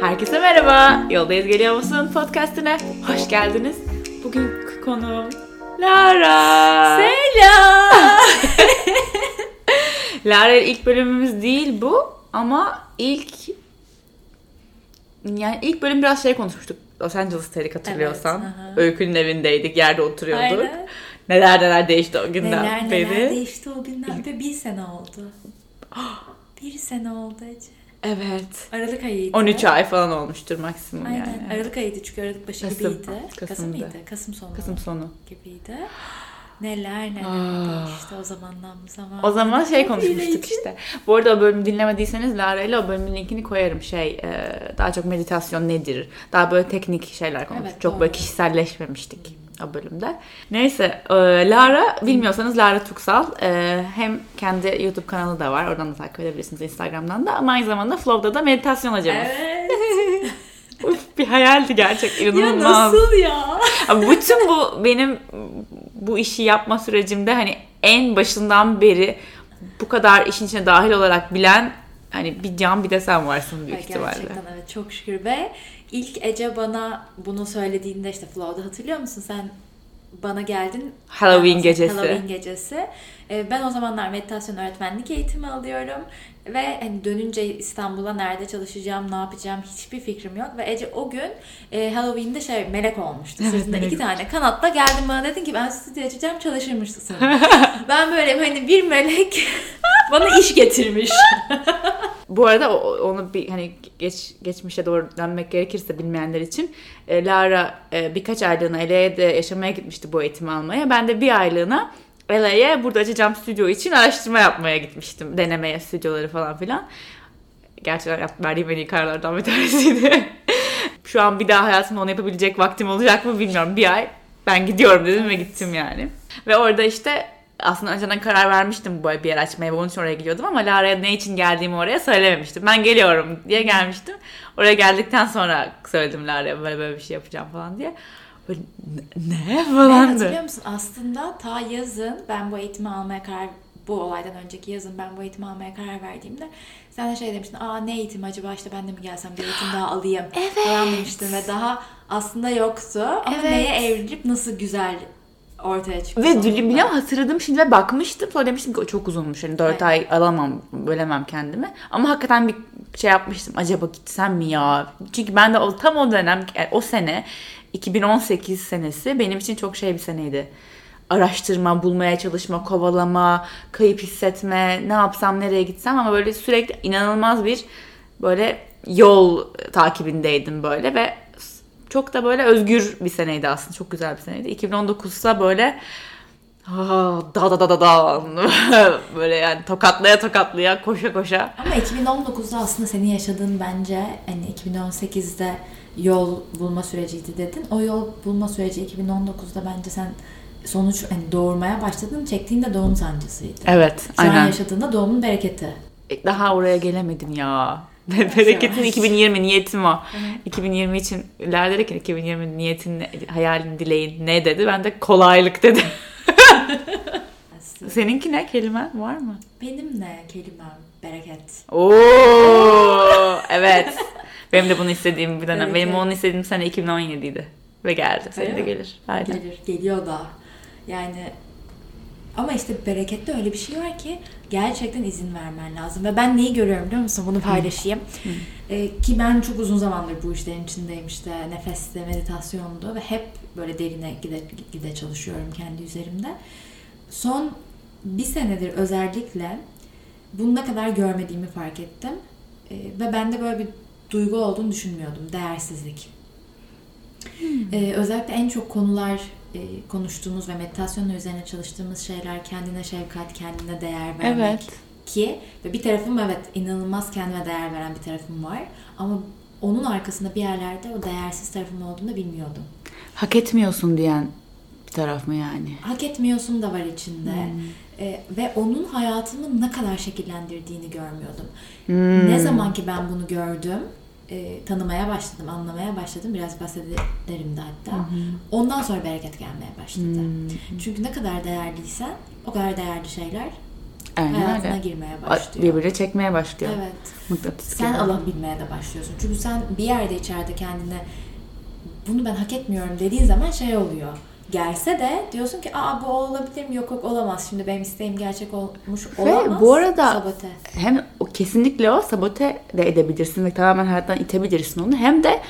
Herkese merhaba, Yoldayız Geliyor Musun podcastine hoş geldiniz. Bugünkü konuğum Lara. Selam. Lara ilk bölümümüz değil bu ama ilk bölüm biraz şey konuşmuştuk. Los Angeles terik hatırlıyorsan. Evet, Öykü'nün evindeydik, yerde oturuyorduk. Aynen. Neler değişti o günden beri. Neler değişti o günden beri. Bir sene oldu. Bir sene oldu Ece. Evet. Aralık ayıydı. 13 ay falan olmuştur maksimum. Aynen. Yani. Aralık ayıydı çünkü Aralık başı Kasım gibiydi. Kasım mıydı? Kasım sonu. Gibiydi. Neler değişti o zamandan bu zaman. O zaman konuşmuştuk işte. Bu arada o bölümü dinlemediyseniz Lara ile o bölümün linkini koyarım. Daha çok meditasyon nedir? Daha böyle teknik şeyler konuştuk. Evet, çok böyle kişiselleşmemiştik. O bölümde. Neyse, Lara, bilmiyorsanız Lara Tuksal. Hem kendi YouTube kanalı da var. Oradan da takip edebilirsiniz, Instagram'dan da. Ama aynı zamanda Flow'da da meditasyon hocamız. Evet. Uf, bir hayaldi gerçek. İnanılmaz. Ya nasıl ya? Bütün bu benim bu işi yapma sürecimde hani en başından beri bu kadar işin içine dahil olarak bilen hani bir can bir de sen varsın büyük ihtimalle. Gerçekten evet, çok şükür ve ilk Ece bana bunu söylediğinde işte Flow'da hatırlıyor musun? Sen bana geldin. Halloween gecesi. Ben o zamanlar meditasyon öğretmenlik eğitimi alıyorum ve hani dönünce İstanbul'a nerede çalışacağım, ne yapacağım hiçbir fikrim yok ve Ece o gün Halloween'de melek olmuştu. Evet, sırtında iki tane kanatla geldim, bana dedin ki ben stüdyo açacağım, çalışırmışsın sen. Ben böyle hani bir melek bana iş getirmiş. Bu arada onu bir hani geçmişe doğru dönmek gerekirse bilmeyenler için Lara birkaç aylığına LA'de yaşamaya gitmişti bu eğitimi almaya. Ben de bir aylığına LA'ye burada açacağım stüdyo için araştırma yapmaya gitmiştim. Denemeye stüdyoları falan filan. Gerçekten verdiğim en iyi kararlardan bir tanesiydi. Şu an bir daha hayatımda onu yapabilecek vaktim olacak mı bilmiyorum. Bir ay ben gidiyorum dedim ve gittim yani. Ve orada işte aslında önceden karar vermiştim böyle bir yer açmaya ve onun için oraya gidiyordum ama Lara'ya ne için geldiğimi oraya söylememiştim. Ben geliyorum diye gelmiştim. Oraya geldikten sonra söyledim Lara'ya böyle bir şey yapacağım falan diye. Böyle, ne falandı. Hatırlıyor musun? Aslında ta yazın ben bu eğitimi almaya karar, bu olaydan önceki yazın ben bu eğitimi almaya karar verdiğimde sen de demiştin, ne eğitim acaba, işte ben de mi gelsem bir eğitim daha alayım falan demiştin ve daha aslında yoktu ama neye evrilip nasıl güzel ortaya çıktı. Ve biliyorum, hatırladım şimdi ve bakmıştım. Sonra demiştim ki çok uzunmuş. Yani 4 ay alamam, bölemem kendimi. Ama hakikaten bir şey yapmıştım. Acaba gitsem mi ya? Çünkü ben de tam o dönem, yani o sene 2018 senesi benim için çok bir seneydi. Araştırma, bulmaya çalışma, kovalama, kayıp hissetme, ne yapsam, nereye gitsem ama böyle sürekli inanılmaz bir böyle yol takibindeydim böyle ve çok da böyle özgür bir seneydi aslında. Çok güzel bir seneydi. 2019'sa böyle da böyle yani tokatlaya koşa. Ama 2019'da aslında senin yaşadığın bence hani 2018'de yol bulma süreciydi dedin. O yol bulma süreci 2019'da bence sen sonuç hani doğurmaya başladın. Çektiğinde doğum sancısıydı. Evet. Şu aynen. An yaşadığında doğumun bereketi. Daha oraya gelemedim ya. Bereketin 2020 niyetim o. 2020 için ilerlerken 2020 niyetin, hayalin, dileğin ne dedi? Ben de kolaylık dedim. Seninki ne? Kelimen var mı? Benim ne? Kelimem bereket. Ooo evet. Benim de bunu istediğim bir dönem. Benim onu istediğim sene 2017'ydi. Ve geldi. Senin de gelir. Aynen. Geliyor da. Yani ama işte berekette öyle bir şey var ki gerçekten izin vermen lazım. Ve ben neyi görüyorum biliyor musun? Bunu paylaşayım. Ki ben çok uzun zamandır bu işlerin içindeyim, işte nefeste, meditasyonda ve hep böyle derine gide çalışıyorum kendi üzerimde. Son bir senedir özellikle bunu ne kadar görmediğimi fark ettim. Ve bende böyle bir duygu olduğunu düşünmüyordum. Değersizlik. Özellikle en çok konular konuştuğumuz ve meditasyonla üzerine çalıştığımız şeyler kendine şefkat, kendine değer vermek. Evet. Ki ve bir tarafım evet inanılmaz kendime değer veren bir tarafım var ama onun arkasında bir yerlerde o değersiz tarafım olduğunu bilmiyordum. Hak etmiyorsun diyen bir taraf mı yani? Hak etmiyorsun da var içinde. Ve onun hayatımı ne kadar şekillendirdiğini görmüyordum. Ne zaman ki ben bunu gördüm, tanımaya başladım, anlamaya başladım. Biraz bahsederim de hatta. Ondan sonra bereket gelmeye başladı. Çünkü ne kadar değerliysen o kadar değerli şeyler Hayatına girmeye başlıyor. Birbirine çekmeye başlıyor. Evet. Sen alabilmeye de başlıyorsun. Çünkü sen bir yerde içeride kendine bunu ben hak etmiyorum dediğin zaman şey oluyor. Gelse de diyorsun ki bu olabilir mi? Yok olamaz. Şimdi benim isteğim gerçek olmuş olamaz. Ve bu arada sabote. Hem kesinlikle sabote de edebilirsin ve tamamen hayattan itebilirsin onu. Hem de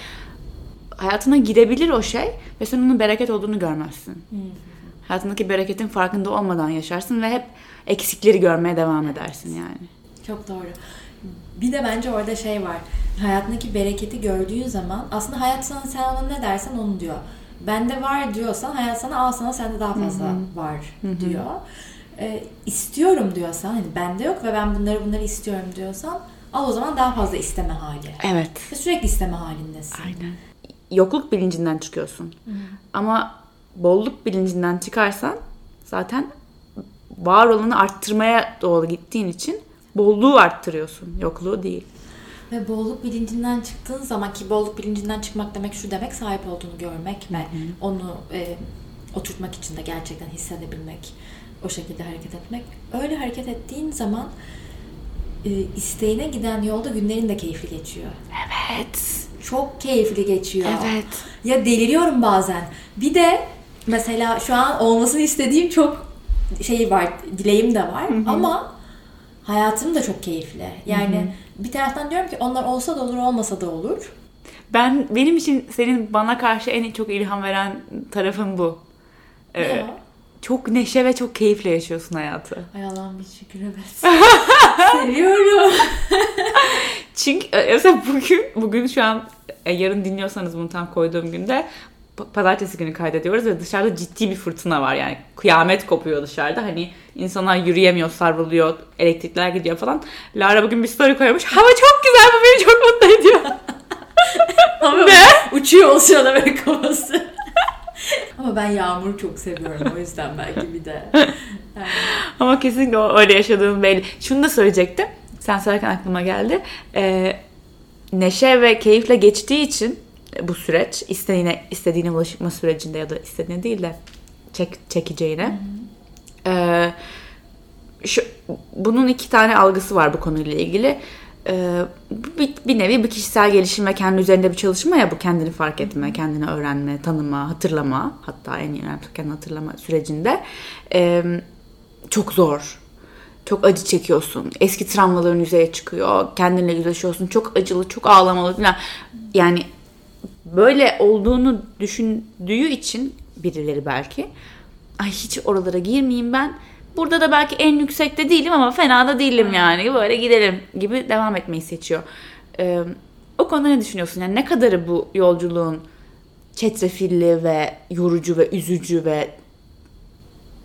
hayatına girebilir o şey ve sen onun bereket olduğunu görmezsin. Hmm. Hayatındaki bereketin farkında olmadan yaşarsın ve hep eksikleri görmeye devam edersin yani. Çok doğru. Bir de bence orada şey var. Hayatındaki bereketi gördüğün zaman aslında hayat sana sen ona ne dersen onu diyor. Bende var diyorsan hayat sana al sana sende daha fazla var diyor. İstiyorum diyorsan hani bende yok ve ben bunları istiyorum diyorsan al o zaman daha fazla isteme hali. Evet. Ve sürekli isteme halindesin. Aynen. Yokluk bilincinden çıkıyorsun. Ama bolluk bilincinden çıkarsan zaten var olanı arttırmaya doğru gittiğin için bolluğu arttırıyorsun, yokluğu değil. Ve bolluk bilincinden çıktığın zaman ki bolluk bilincinden çıkmak demek şu demek sahip olduğunu görmek ve onu oturtmak için de gerçekten hissedebilmek, o şekilde hareket etmek. Öyle hareket ettiğin zaman isteğine giden yolda günlerin de keyifli geçiyor. Evet. Çok keyifli geçiyor. Evet. Ya deliriyorum bazen. Bir de mesela şu an olmasını istediğim çok şey var, dileğim de var ama hayatım da çok keyifli. Yani bir taraftan diyorum ki onlar olsa da olur, olmasa da olur. Benim için senin bana karşı en çok ilham veren tarafın bu. Çok neşe ve çok keyifle yaşıyorsun hayatı. Ay Allah'ım bir şükür evet. Seviyorum. Çünkü mesela bugün şu an yarın dinliyorsanız bunu tam koyduğum günde pazartesi günü kaydediyoruz ve dışarıda ciddi bir fırtına var yani kıyamet kopuyor dışarıda hani insanlar yürüyemiyor sarılıyor elektrikler gidiyor falan. Lara bugün bir story koymuş hava çok güzel bu beni çok mutlu ediyor. Ne? Uçuyor o sırada böyle kafası. Ama ben yağmuru çok seviyorum o yüzden belki bir de. Yani. Ama kesinlikle öyle yaşadığım belli. Şunu da söyleyecektim. Sen söylerken aklıma geldi. Neşe ve keyifle geçtiği için bu süreç istediğine ulaşma sürecinde ya da istediğine değil de çekeceğine. Bunun iki tane algısı var bu konuyla ilgili. Bir nevi bir kişisel gelişim ve kendi üzerinde bir çalışma ya bu kendini fark etme, kendini öğrenme, tanıma, hatırlama hatta en önemli kendini hatırlama sürecinde çok zor. Çok acı çekiyorsun. Eski travmaların yüzeye çıkıyor. Kendinle yüzleşiyorsun. Çok acılı, çok ağlamalı falan. Yani böyle olduğunu düşündüğü için birileri belki ay hiç oralara girmeyeyim ben. Burada da belki en yüksekte değilim ama fena da değilim yani. Böyle gidelim gibi devam etmeyi seçiyor. O konuda ne düşünüyorsun? Yani ne kadarı bu yolculuğun çetrefilli ve yorucu ve üzücü ve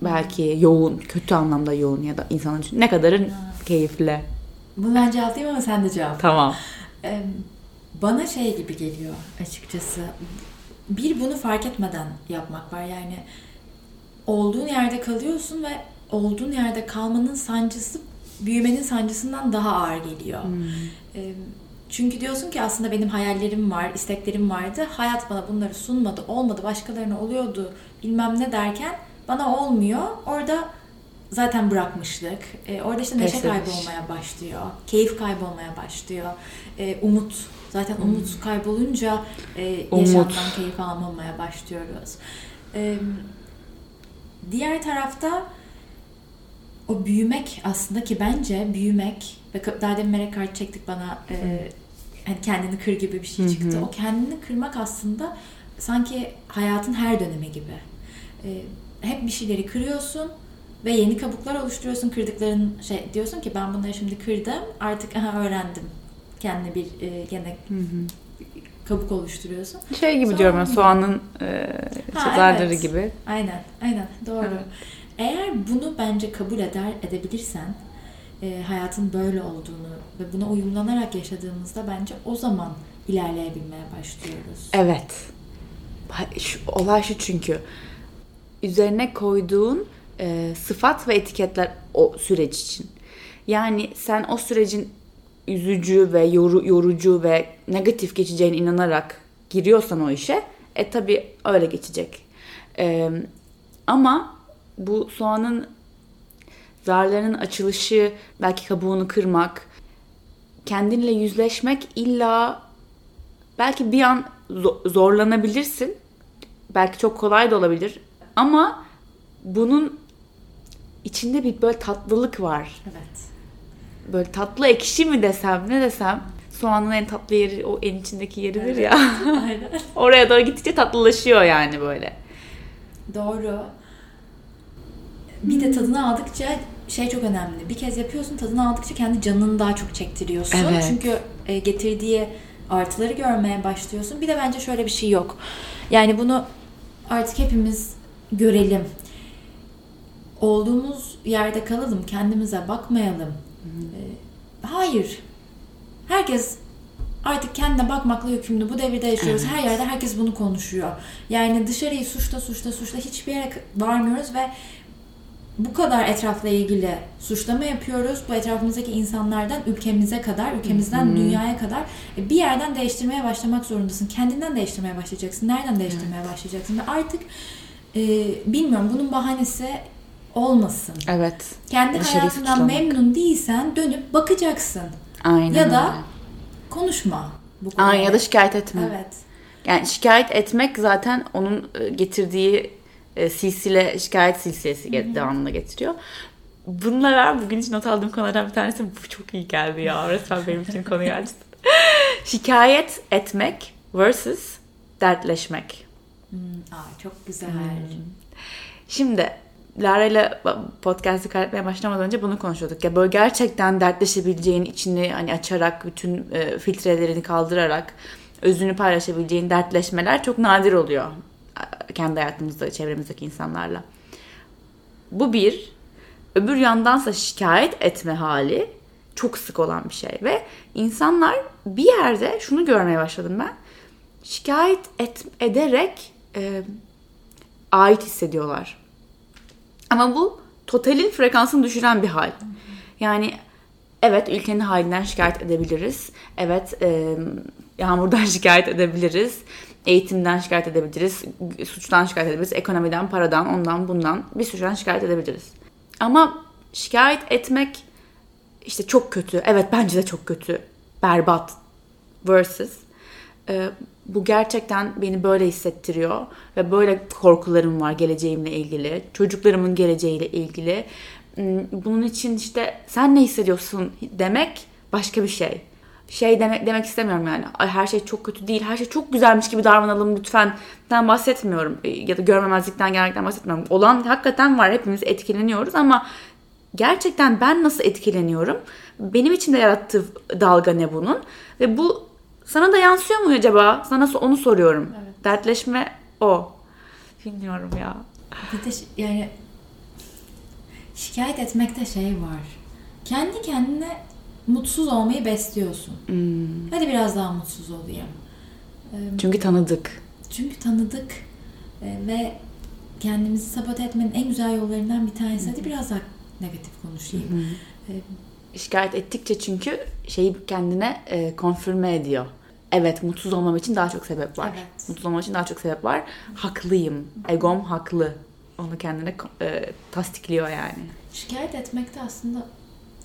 belki yoğun, kötü anlamda yoğun ya da insanın ne kadarı keyifli? Bunu ben cevaplayayım ama sen de cevapla. Tamam. Bana şey gibi geliyor açıkçası. Bir bunu fark etmeden yapmak var. Yani olduğun yerde kalıyorsun ve olduğun yerde kalmanın sancısı büyümenin sancısından daha ağır geliyor. Çünkü diyorsun ki aslında benim hayallerim var, isteklerim vardı. Hayat bana bunları sunmadı, olmadı, başkalarına oluyordu bilmem ne derken bana olmuyor. Orada zaten bırakmışlık. Orada işte neşe kaybolmaya başlıyor. Keyif kaybolmaya başlıyor. Umut. Zaten umut kaybolunca yaşamdan keyif almamaya başlıyoruz. Diğer tarafta o büyümek aslında ki bence büyümek ve daha demin melek kartı çektik bana hani kendini kır gibi bir şey çıktı. O kendini kırmak aslında sanki hayatın her dönemi gibi. Hep bir şeyleri kırıyorsun ve yeni kabuklar oluşturuyorsun. Kırdıkların şey diyorsun ki ben bunları şimdi kırdım. Artık öğrendim. Kendine bir gene kabuk oluşturuyorsun. Şey gibi diyorum ben soğanın zarları gibi. Aynen. Doğru. Evet. Eğer bunu bence kabul edebilirsen hayatın böyle olduğunu ve buna uyumlanarak yaşadığımızda bence o zaman ilerleyebilmeye başlıyoruz. Evet. Olay şu çünkü üzerine koyduğun sıfat ve etiketler o süreç için. Yani sen o sürecin üzücü ve yorucu ve negatif geçeceğine inanarak giriyorsan o işe tabii öyle geçecek. Ama bu soğanın zarlarının açılışı, belki kabuğunu kırmak, kendinle yüzleşmek. İlla belki bir an zorlanabilirsin, belki çok kolay da olabilir ama bunun içinde bir böyle tatlılık var. Evet. Böyle tatlı ekşi mi desem, ne desem? Soğanın en tatlı yeri o en içindeki yeridir, evet, ya. Aynen. Oraya doğru gittikçe tatlılaşıyor yani böyle. Doğru. Bir de tadını aldıkça şey çok önemli. Bir kez yapıyorsun, tadını aldıkça kendi canını daha çok çektiriyorsun. Evet. Çünkü getirdiği artıları görmeye başlıyorsun. Bir de bence şöyle bir şey yok. Yani bunu artık hepimiz görelim. Olduğumuz yerde kalalım, kendimize bakmayalım. Hayır. Herkes artık kendine bakmakla yükümlü. Bu devirde yaşıyoruz. Evet. Her yerde herkes bunu konuşuyor. Yani dışarıyı suçla hiçbir yere varmıyoruz ve bu kadar etrafla ilgili suçlama yapıyoruz. Bu etrafımızdaki insanlardan ülkemize kadar, ülkemizden dünyaya kadar bir yerden değiştirmeye başlamak zorundasın. Kendinden değiştirmeye başlayacaksın. Nereden değiştirmeye başlayacaksın? Ve artık bilmiyorum, bunun bahanesi olmasın. Evet. Kendi hayatından memnun değilsen dönüp bakacaksın. Aynen. Ya da konuşma. Aynen, ya da şikayet etme. Evet. Yani şikayet etmek zaten onun getirdiği silsile, şikayet silsilesi devamına getiriyor. Bununla ben bugün için not aldığım konulardan bir tanesi, bu çok iyi geldi ya. Resmen benim için konu geldi. Şikayet etmek versus dertleşmek. Çok güzel. Şimdi Lara ile podcast'ı kaydetmeye başlamadan önce bunu konuşuyorduk. Ya böyle gerçekten dertleşebileceğin, içini hani açarak, bütün filtrelerini kaldırarak özünü paylaşabileceğin dertleşmeler çok nadir oluyor kendi hayatımızda, çevremizdeki insanlarla. Bu bir. Öbür yandansa şikayet etme hali çok sık olan bir şey ve insanlar bir yerde şunu görmeye başladım ben. Şikayet ederek ait hissediyorlar. Ama bu totalin frekansını düşüren bir hal. Yani evet, ülkenin halinden şikayet edebiliriz. Evet, yağmurdan şikayet edebiliriz. Eğitimden şikayet edebiliriz. Suçtan şikayet edebiliriz. Ekonomiden, paradan, ondan, bundan bir sürüden şikayet edebiliriz. Ama şikayet etmek işte çok kötü. Evet, bence de çok kötü. Berbat. Versus. Bu gerçekten beni böyle hissettiriyor ve böyle korkularım var geleceğimle ilgili, çocuklarımın geleceğiyle ilgili. Bunun için işte sen ne hissediyorsun demek başka bir şey. Demek istemiyorum yani. Ay, her şey çok kötü değil, her şey çok güzelmiş gibi davranalım lütfen. Ben bahsetmiyorum ya da görmemezlikten gelmekten bahsetmiyorum. Olan hakikaten var, hepimiz etkileniyoruz ama gerçekten ben nasıl etkileniyorum? Benim içimde yarattığı dalga ne bunun? Ve bu sana da yansıyor mu acaba? Sana onu soruyorum. Evet. Dertleşme o. Bilmiyorum ya. Bir de yani şikayet etmekte şey var. Kendi kendine mutsuz olmayı besliyorsun. Hadi biraz daha mutsuz olayım. Çünkü tanıdık. Ve kendimizi sabote etmenin en güzel yollarından bir tanesi. Hadi biraz daha negatif konuşayım. Şikayet ettikçe çünkü kendine konfirme ediyor. Evet, mutsuz olmam için daha çok sebep var. Evet. Mutsuz olmam için daha çok sebep var. Haklıyım. Egom haklı. Onu kendine tasdikliyor yani. Şikayet etmek de aslında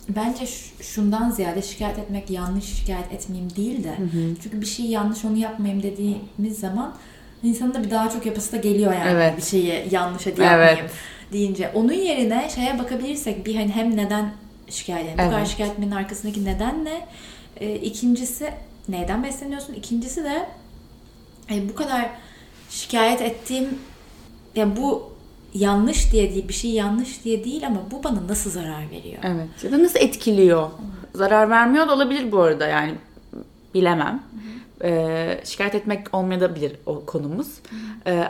bence şundan ziyade, şikayet etmek yanlış şikayet etmeyeyim değil de çünkü bir şey yanlış, onu yapmayayım dediğimiz zaman insanın da bir daha çok yapısı da geliyor yani. Evet. Bir şeyi yanlış hadi yapmayayım deyince. Onun yerine şeye bakabilirsek bir, hani hem neden şikayet, bu kadar şikayet etmenin arkasındaki neden ne? İkincisi neyden besleniyorsun? İkincisi de bu kadar şikayet ettiğim, yani bu yanlış diye değil, bir şey yanlış diye değil ama bu bana nasıl zarar veriyor? Evet. Ya da nasıl etkiliyor? Zarar vermiyor da olabilir bu arada, yani bilemem. Şikayet etmek olmayabilir o konumuz.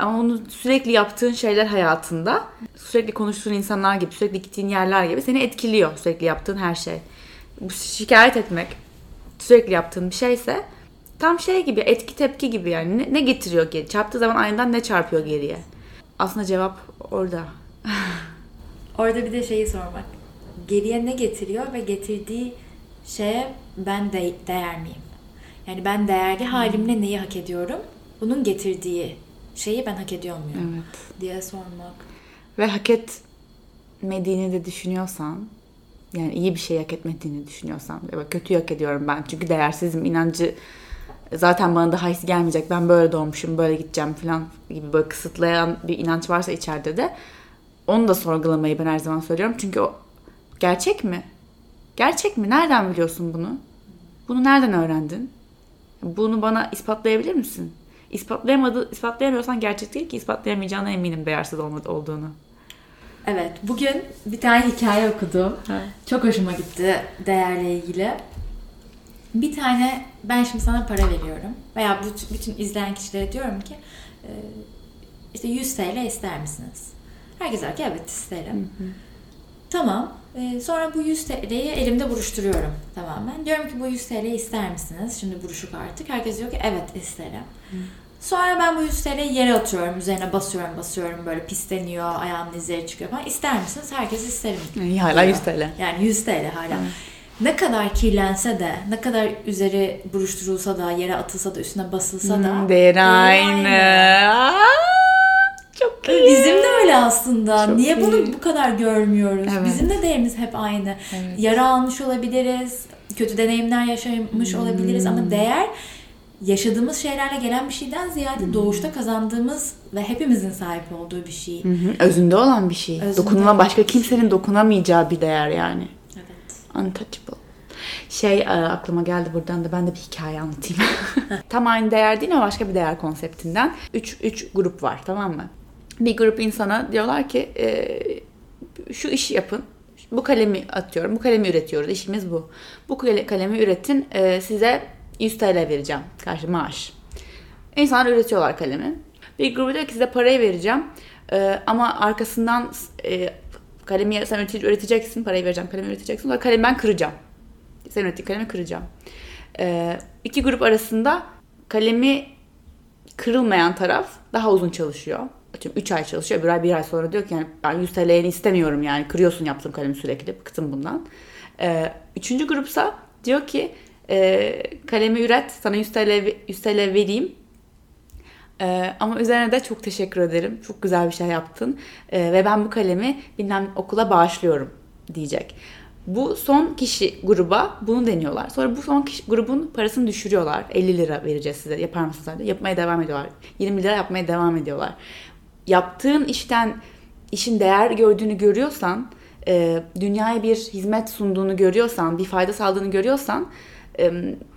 Ama onu sürekli yaptığın şeyler hayatında, sürekli konuştuğun insanlar gibi, sürekli gittiğin yerler gibi seni etkiliyor sürekli yaptığın her şey. Bu şikayet etmek sürekli yaptığın bir şeyse tam şey gibi, etki tepki gibi yani. Ne getiriyor geri? Çarptığı zaman aynadan ne çarpıyor geriye? Aslında cevap orada. Orada bir de şeyi sormak. Geriye ne getiriyor ve getirdiği şeye ben değer miyim? Yani ben değerli halimle neyi hak ediyorum? Bunun getirdiği şeyi ben hak ediyor muyum? Evet. Diye sormak. Ve hak et etmediğini de düşünüyorsan, yani iyi bir şey hak etmediğini düşünüyorsan, kötü hak ediyorum ben çünkü değersizim inancı zaten bana daha his gelmeyecek, ben böyle doğmuşum, böyle gideceğim falan gibi böyle kısıtlayan bir inanç varsa içeride de onu da sorgulamayı ben her zaman söylüyorum. Çünkü o gerçek mi? Gerçek mi? Nereden biliyorsun bunu? Bunu nereden öğrendin? Bunu bana ispatlayabilir misin? İspatlayamıyorsan gerçek değil ki, ispatlayamayacağına eminim değersiz olduğunu. Evet, bugün bir tane hikaye okudum. Evet. Çok hoşuma gitti değerle ilgili. Bir tane, ben şimdi sana para veriyorum veya bütün izleyen kişilere diyorum ki işte 100 TL ister misiniz? Herkes der ki evet isterim. Hı hı. Tamam. Sonra bu 100 TL'yi elimde buruşturuyorum tamamen. Diyorum ki bu 100 TL'yi ister misiniz? Şimdi buruşuk artık. Herkes diyor ki evet isterim. Hı. Sonra ben bu 100 TL'yi yere atıyorum. Üzerine basıyorum böyle pisleniyor. Ayağımın izleri çıkıyor falan. İster misiniz? Herkes isterim. Hala 100 TL. Yani 100 TL hala. Hı. Ne kadar kirlense de, ne kadar üzeri buruşturulsa da, yere atılsa da, üstüne basılsa da. Değer aynı. Çok iyi. Bizim de öyle aslında. Çok niye iyi. Bunu bu kadar görmüyoruz? Evet. Bizim de değerimiz hep aynı. Evet. Yara almış olabiliriz, kötü deneyimler yaşamış olabiliriz ama değer yaşadığımız şeylerle gelen bir şeyden ziyade doğuşta kazandığımız ve hepimizin sahip olduğu bir şey. Hı-hı. Özünde olan bir şey. Dokunulan, başka kimsenin dokunamayacağı bir değer yani. Evet. Untouchable. Aklıma geldi buradan da, ben de bir hikaye anlatayım. Tam aynı değer değil ama başka bir değer konseptinden. 3 grup var, tamam mı? Bir grup insana diyorlar ki şu işi yapın. Bu kalemi atıyorum. Bu kalemi üretiyoruz. İşimiz bu. Bu kalemi üretin. Size 100 TL vereceğim. Karşı maaş. İnsanlar üretiyorlar kalemi. Bir grubu diyor ki size parayı vereceğim. Ama arkasından kalemi sen üreteceksin. Parayı vereceğim. Kalemi üreteceksin. Sonra kalemi ben kıracağım. Sen ürettiğin kalemi kıracağım. İki grup arasında kalemi kırılmayan taraf daha uzun çalışıyor. 3 ay çalışıyor. Öbür ay 1 ay sonra diyor ki yani ben 100 TL'ni istemiyorum yani. Kırıyorsun yaptığım kalemi sürekli. Bıktım bundan. Üçüncü grupsa diyor ki kalemi üret. Sana 100 TL vereyim. Ama üzerine de çok teşekkür ederim. Çok güzel bir şey yaptın. Ve ben bu kalemi bilmem okula bağışlıyorum diyecek. Bu son kişi gruba bunu deniyorlar. Sonra bu son kişi grubun parasını düşürüyorlar. 50 lira vereceğiz size. Yapar mısınız? Yapmaya devam ediyorlar. 20 lira yapmaya devam ediyorlar. Yaptığın işin değer gördüğünü görüyorsan, dünyaya bir hizmet sunduğunu görüyorsan, bir fayda sağladığını görüyorsan,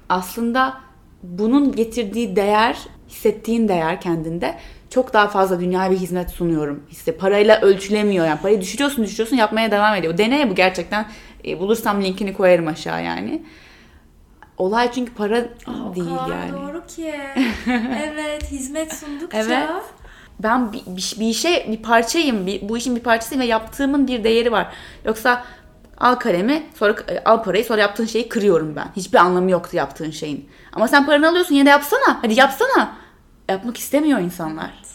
aslında bunun getirdiği değer, hissettiğin değer kendinde çok daha fazla dünyaya bir hizmet sunuyorum. Parayla ölçülemiyor yani. Parayı düşürüyorsun yapmaya devam ediyor. Deney bu gerçekten. Bulursam linkini koyarım aşağı yani. Olay çünkü para değil yani. Doğru ki. Evet, hizmet sundukça. Evet. Ben bir işe bir parçayım. Bu işin bir parçasıyım ve yaptığımın bir değeri var. Yoksa al kalemi, sonra al parayı, sonra yaptığın şeyi kırıyorum ben. Hiçbir anlamı yoktu yaptığın şeyin. Ama sen paranı alıyorsun, yine de yapsana. Hadi yapsana. Yapmak istemiyor insanlar. Evet.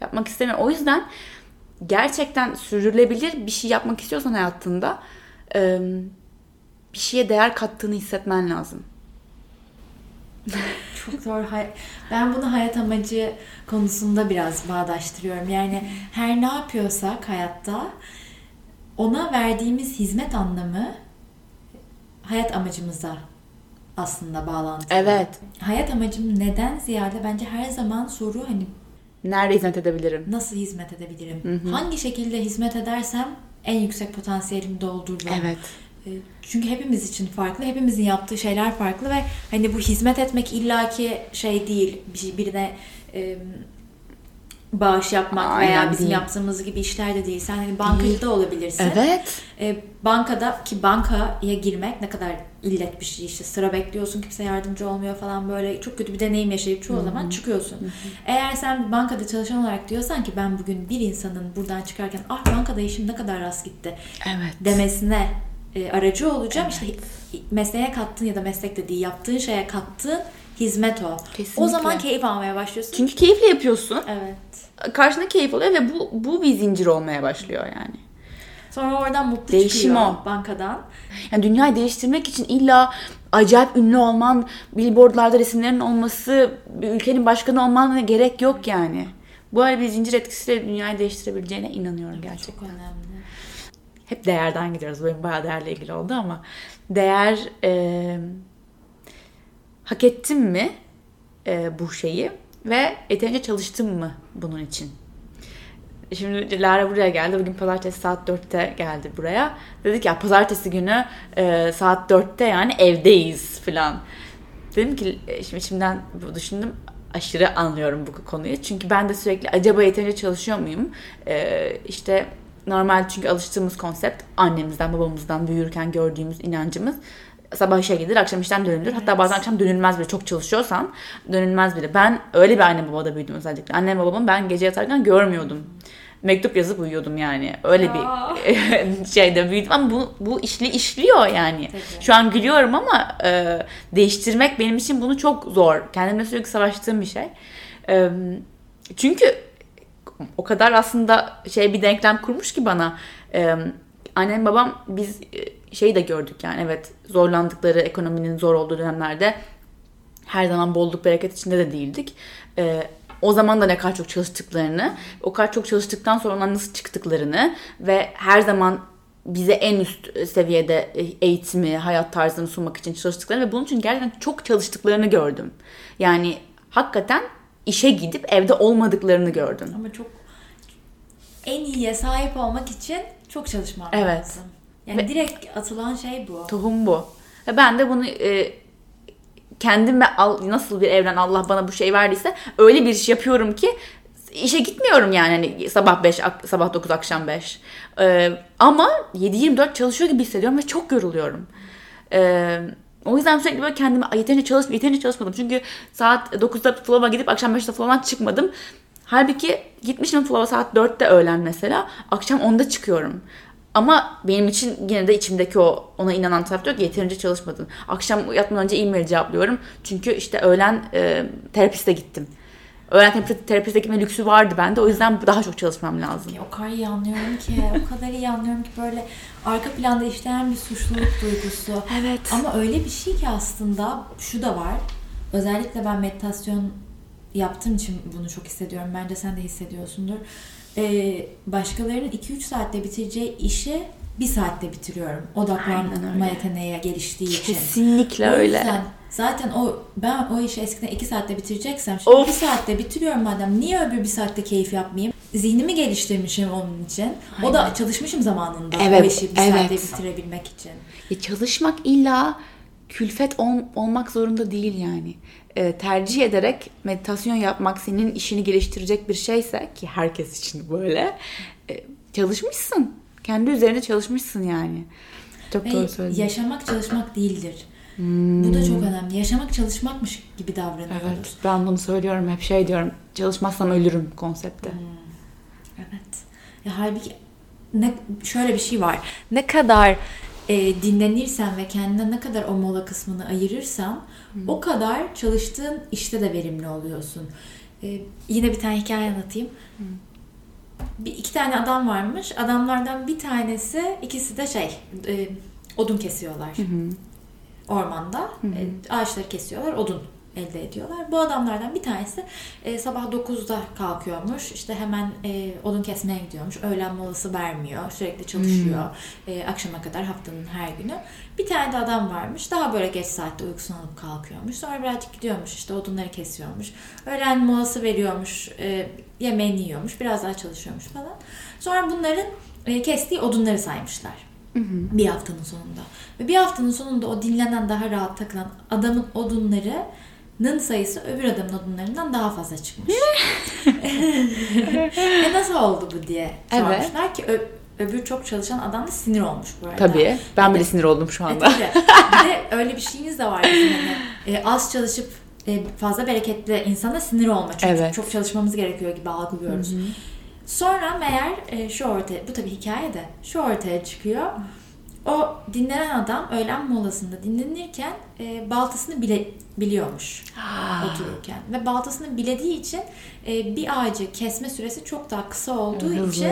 Yapmak istemiyor. O yüzden gerçekten sürdürülebilir bir şey yapmak istiyorsan hayatında bir şeye değer kattığını hissetmen lazım. Çok doğru. Ben bunu hayat amacı konusunda biraz bağdaştırıyorum. Yani her ne yapıyorsak hayatta ona verdiğimiz hizmet anlamı hayat amacımıza aslında bağlantılı. Evet. Hayat amacım neden ziyade bence her zaman soru nerede hizmet edebilirim? Nasıl hizmet edebilirim? Hı-hı. Hangi şekilde hizmet edersem en yüksek potansiyelimi dolduracağım. Evet. Çünkü hepimiz için farklı, hepimizin yaptığı şeyler farklı ve bu hizmet etmek illaki şey değil, birine bağış yapmak veya bizim yaptığımız gibi işler de değil. Sen bankacıda olabilirsin. Evet. Bankada ki bankaya girmek ne kadar illet bir şey, sıra bekliyorsun, kimse yardımcı olmuyor falan, böyle çok kötü bir deneyim yaşayıp çoğu zaman çıkıyorsun. Hı-hı. Eğer sen bankada çalışan olarak diyorsan ki ben bugün bir insanın buradan çıkarken bankada işim ne kadar rast gitti demesine aracı olacağım. Evet. Mesleğe kattığın ya da meslek dediği yaptığın şeye kattığın hizmet o. Kesinlikle. O zaman keyif almaya başlıyorsun. Çünkü keyifle yapıyorsun. Evet. Karşına keyif oluyor ve bu bir zincir olmaya başlıyor yani. Sonra oradan mutlu değişim çıkıyor o bankadan. Yani dünyayı değiştirmek için illa acayip ünlü olman, billboardlarda resimlerin olması, bir ülkenin başkanı olman gerek yok yani. Bu bir zincir etkisiyle dünyayı değiştirebileceğine inanıyorum gerçekten. Çok önemli. hep değerden gidiyoruz. Benim bayağı değerle ilgili oldu ama değer hak ettim mi bu şeyi ve yeterince çalıştım mı bunun için? Şimdi Lara buraya geldi. Bugün pazartesi saat 4'te geldi buraya. Dedik ya pazartesi günü saat 4'te yani evdeyiz falan. Dedim ki şimdi şimdiden düşündüm. Aşırı anlıyorum bu konuyu. Çünkü ben de sürekli acaba yeterince çalışıyor muyum? İşte normal çünkü alıştığımız konsept annemizden babamızdan büyürken gördüğümüz inancımız sabah işe gidilir, akşam işten dönülür. Hatta bazen akşam dönülmez bile. Çok çalışıyorsan dönülmez bile. Ben öyle bir anne babada büyüdüm özellikle. Annem babamı ben gece yatarken görmüyordum. Mektup yazıp uyuyordum yani. Öyle bir şeyde büyüdüm ama bu işliyor yani. Peki. Şu an gülüyorum ama değiştirmek benim için bunu çok zor. Kendimle sürekli savaştığım bir şey. Çünkü o kadar aslında bir denklem kurmuş ki bana. Annem babam biz şeyi de gördük yani evet zorlandıkları ekonominin zor olduğu dönemlerde her zaman bolluk bereket içinde de değildik. O zaman da ne kadar çok çalıştıklarını, o kadar çok çalıştıktan sonra nasıl çıktıklarını ve her zaman bize en üst seviyede eğitimi, hayat tarzını sunmak için çalıştıklarını ve bunun için gerçekten çok çalıştıklarını gördüm. Yani hakikaten işe gidip evde olmadıklarını gördüm. Ama çok en iyiye sahip olmak için çok çalışman lazım. Yani direkt atılan şey bu. Tohum bu. Ve ben de bunu... kendime nasıl bir evren Allah bana bu şey verdiyse öyle bir iş yapıyorum ki işe gitmiyorum yani hani sabah 5 sabah 9 akşam 5 ama 7-24 çalışıyor gibi hissediyorum ve çok yoruluyorum. O yüzden sürekli böyle kendime yeterince çalışmadım çünkü saat 9'da flow'a gidip akşam 5'te flow'dan çıkmadım. Halbuki gitmişim flow'a saat 4'te öğlen mesela akşam 10'da çıkıyorum. Ama benim için yine de içimdeki ona inanan taraf diyor ki yeterince çalışmadın. Akşam yatmadan önce e-mail cevaplıyorum. Çünkü işte öğlen terapiste gittim. Öğlen terapiste gitme lüksü vardı bende. O yüzden daha çok çalışmam lazım. O kadar iyi anlıyorum ki. Böyle arka planda işleyen bir suçluluk duygusu. Evet. Ama öyle bir şey ki aslında şu da var. Özellikle ben meditasyon yaptığım için bunu çok hissediyorum. Bence sen de hissediyorsundur. Başkalarının 2-3 saatte bitireceği işi 1 saatte bitiriyorum. Odaklanma yeteneği geliştiği için. Kesinlikle öyle. Zaten ben o işi eskiden 2 saatte bitireceksem şimdi 1 saatte bitiriyorum madem. Niye öbür 1 saatte keyif yapmayayım? Zihnimi geliştirmişim onun için. Aynen. O da çalışmışım zamanında o işi 1 saatte bitirebilmek için. Çalışmak illa külfet olmak zorunda değil yani. Tercih ederek meditasyon yapmak senin işini geliştirecek bir şeyse ki herkes için böyle çalışmışsın. Kendi üzerine çalışmışsın yani. Çok doğru söyledin. Yaşamak çalışmak değildir. Bu da çok önemli. Yaşamak çalışmakmış gibi davranıyoruz. Evet, ben bunu söylüyorum. Hep diyorum. Çalışmazsam ölürüm konsepte. Evet. Halbuki şöyle bir şey var. Ne kadar dinlenirsen ve kendine ne kadar o mola kısmını ayırırsan o kadar çalıştığın işte de verimli oluyorsun. Yine bir tane hikaye anlatayım. İki tane adam varmış. Adamlardan bir tanesi, ikisi de odun kesiyorlar. Ormanda. Ağaçları kesiyorlar, odun elde ediyorlar. Bu adamlardan bir tanesi sabah 9'da kalkıyormuş. İşte hemen odun kesmeye gidiyormuş. Öğlen molası vermiyor. Sürekli çalışıyor. Akşama kadar haftanın her günü. Bir tane de adam varmış. Daha böyle geç saatte uykusunu alıp kalkıyormuş. Sonra birazcık gidiyormuş. İşte odunları kesiyormuş. Öğlen molası veriyormuş. Yemeğini yiyormuş. Biraz daha çalışıyormuş falan. Sonra bunların kestiği odunları saymışlar. Bir haftanın sonunda. Ve bir haftanın sonunda o dinlenen, daha rahat takılan adamın odunları sayısı öbür adamın odunlarından daha fazla çıkmış. Nasıl oldu bu diye sormuşlar ki öbür çok çalışan adam da sinir olmuş bu arada. Tabii. Ben bile sinir oldum şu anda. Bir de öyle bir şeyiniz de var. Az çalışıp fazla bereketli insana sinir olma. Çünkü çok çalışmamız gerekiyor gibi algılıyoruz. Sonra meğer bu tabii hikaye de ortaya çıkıyor. O dinlenen adam öğlen molasında dinlenirken baltasını biliyormuş otururken. Ve baltasını bilediği için bir ağacı kesme süresi çok daha kısa olduğu için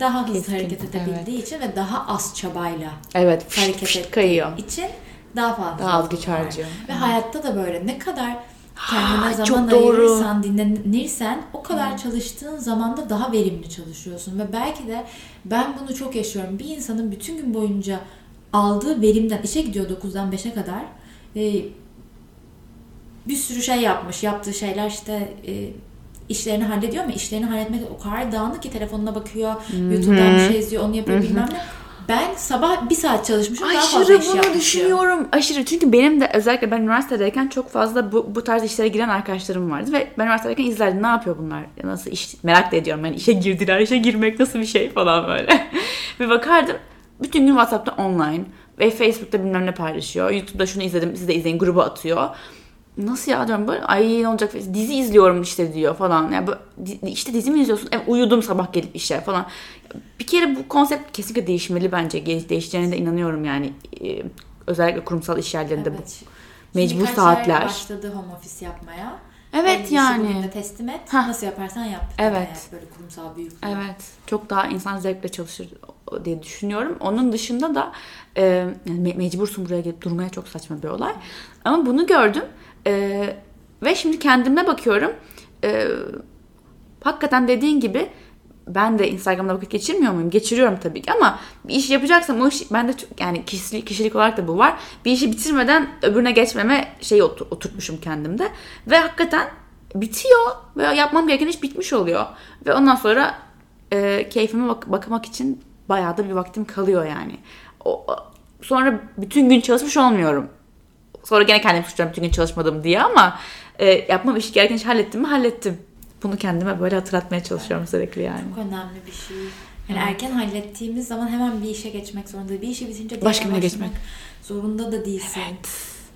daha hızlı hareket edebildiği için ve daha az çabayla hareket ettiği için daha fazla. Daha az güç harcıyor. Ve hayatta da böyle ne kadar kendine zaman ayırırsan, dinlenirsen o kadar çalıştığın zaman da daha verimli çalışıyorsun. Ve belki de ben bunu çok yaşıyorum. Bir insanın bütün gün boyunca aldığı verimden, işe gidiyor 9'dan 5'e kadar bir sürü şey yapmış. Yaptığı şeyler işte işlerini hallediyor ama işlerini halletmek o kadar dağınık ki telefonuna bakıyor, YouTube'dan bir şey izliyor, onu yapıyor bilmem ne. Ben sabah bir saat çalışmışım, daha fazla iş yapmışım. Aşırı bunu düşünüyorum. Aşırı. Çünkü benim de özellikle ben üniversitedeyken çok fazla bu tarz işlere giren arkadaşlarım vardı. Ve ben üniversitedeyken izlerdim. Ne yapıyor bunlar? Nasıl iş? Merak da ediyorum. Yani işe girdiler. İşe girmek nasıl bir şey falan böyle. Bir bakardım. Bütün gün WhatsApp'ta online. Ve Facebook'ta bilmem ne paylaşıyor. YouTube'da şunu izledim. Siz de izleyin. Gruba atıyor. Nasıl ya diyorum böyle. Ay ne olacak? Dizi izliyorum işte diyor falan. Yani böyle, işte dizi mi izliyorsun? Uyudum sabah gelip işe falan. Bir kere bu konsept kesinlikle değişmeli bence. Değişeceğine de inanıyorum yani. Özellikle kurumsal iş yerlerinde evet. Bu mecbur saatler. Şimdi başladı home office yapmaya. Evet yani. Bugün de teslim et. Nasıl yaparsan yap. Evet. Böyle kurumsal büyüklüğü. Evet. Çok daha insan zevkle çalışır diye düşünüyorum. Onun dışında da yani mecbursun buraya gelip durmaya, çok saçma bir olay. Ama bunu gördüm. Ve şimdi kendime bakıyorum. Hakikaten dediğin gibi ben de Instagram'da vakit geçirmiyor muyum? Geçiriyorum tabii ki ama bir iş yapacaksam o iş ben de çok, yani kişilik olarak da bu var. Bir işi bitirmeden öbürüne geçmeme şeyi oturtmuşum kendimde. Ve hakikaten bitiyor ve yapmam gereken iş bitmiş oluyor. Ve ondan sonra keyfime bakmak için bayağı da bir vaktim kalıyor yani. Sonra bütün gün çalışmış olmuyorum. Sonra gene kendimi suçluyorum bütün gün çalışmadım diye ama yapmam işi gereken işi hallettim mi? Hallettim. Bunu kendime böyle hatırlatmaya çalışıyorum sürekli yani. Çok önemli bir şey. Yani erken hallettiğimiz zaman hemen bir işe geçmek zorunda. Bir işi bitince başka bir geçmek zorunda da değilsin. Evet.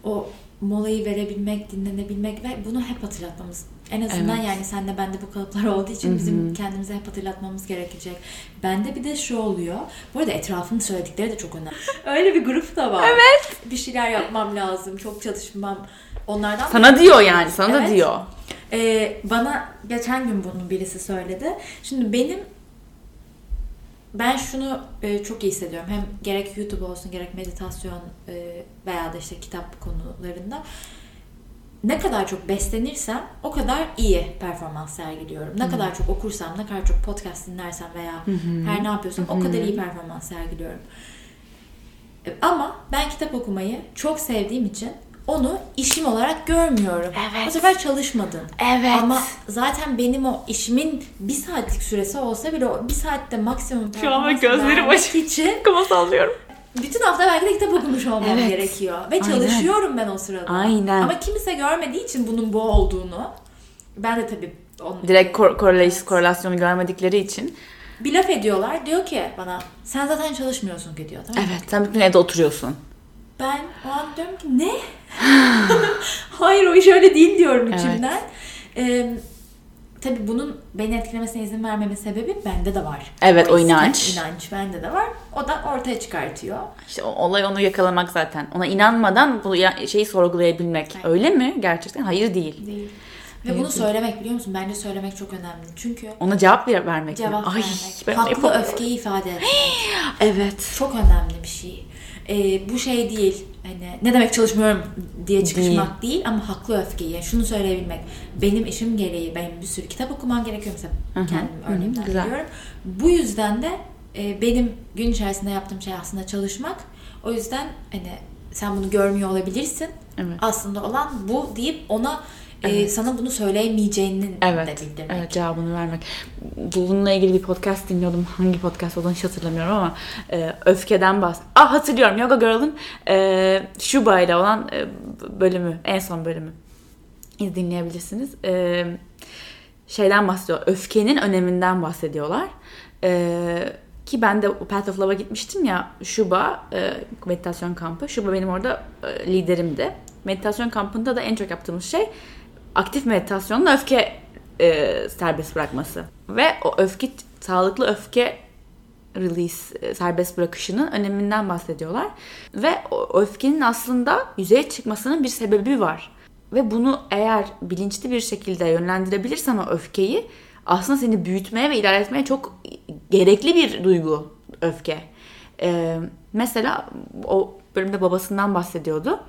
O molayı verebilmek, dinlenebilmek ve bunu hep hatırlatmamız. En azından evet. Yani sende bende bu kalıplar olduğu için bizim kendimize hep hatırlatmamız gerekecek. Bende bir de şu oluyor. Bu arada etrafımın söyledikleri de çok önemli. Öyle bir grup da var. Evet. Bir şeyler yapmam lazım. Çok çalışmam. Onlardan sana diyor yani. Sana evet. Da diyor. Bana geçen gün bunu birisi söyledi. Şimdi ben şunu çok iyi hissediyorum. Hem gerek YouTube olsun, gerek meditasyon veya da işte kitap konularında ne kadar çok beslenirsem o kadar iyi performans sergiliyorum. Ne kadar çok okursam, ne kadar çok podcast dinlersem veya her ne yapıyorsam o kadar iyi performans sergiliyorum. Ama ben kitap okumayı çok sevdiğim için onu işim olarak görmüyorum. Evet. O sefer çalışmadım. Evet. Ama zaten benim o işimin bir saatlik süresi olsa bile o bir saatte maksimum şu an gözlerim açık için kuma sallıyorum. Bütün hafta belki de kitap okumuş olmam gerekiyor. Ve çalışıyorum ben o sırada. Aynen. Ama kimse görmediği için bunun bu olduğunu ben de tabii direkt korelasyonu görmedikleri için bir laf ediyorlar. Diyor ki bana sen zaten çalışmıyorsun ki diyor. Tamam. Evet. Sen bütün evde oturuyorsun. Ben o an diyorum ki ne? Hayır o iş öyle değil diyorum içimden. Evet. Tabii bunun beni etkilemesine izin vermemin sebebi bende de var. Evet o inanç. İnanç bende de var. O da ortaya çıkartıyor. İşte olay onu yakalamak zaten. Ona inanmadan bu şeyi sorgulayabilmek. Evet. Öyle mi? Gerçekten hayır değil. Değil. Ve bunu söylemek biliyor musun? Bence söylemek çok önemli. Çünkü ona cevap vermek. Cevap vermek. Haklı öfkeyi ifade etmek. Evet. Çok önemli bir şey. Bu şey değil hani ne demek çalışmıyorum diye çıkışmak değil ama haklı öfkeyi yani şunu söyleyebilmek benim işim gereği benim bir sürü kitap okumam gerekiyor mesela kendim örneğimden biliyorum bu yüzden de benim gün içerisinde yaptığım şey aslında çalışmak o yüzden hani sen bunu görmüyor olabilirsin aslında olan bu deyip ona sana bunu söyleyemeyeceğinin de bildirmek. Evet, cevabını vermek. Bununla ilgili bir podcast dinliyordum. Hangi podcast olduğunu hiç hatırlamıyorum ama öfkeden hatırlıyorum. Yoga Girl'ın Şuba ile olan bölümü, en son bölümü dinleyebilirsiniz. Şeyden bahsediyor. Öfkenin öneminden bahsediyorlar. Ki ben de Path of Love'a gitmiştim ya. Şuba meditasyon kampı. Şuba benim orada liderimdi. Meditasyon kampında da en çok yaptığımız şey aktif meditasyonla öfke serbest bırakması. Ve o öfke, sağlıklı öfke release, serbest bırakışının öneminden bahsediyorlar. Ve o öfkenin aslında yüzeye çıkmasının bir sebebi var. Ve bunu eğer bilinçli bir şekilde yönlendirebilirsen o öfkeyi aslında seni büyütmeye ve ilerletmeye çok gerekli bir duygu öfke. Mesela o bölümde babasından bahsediyordu.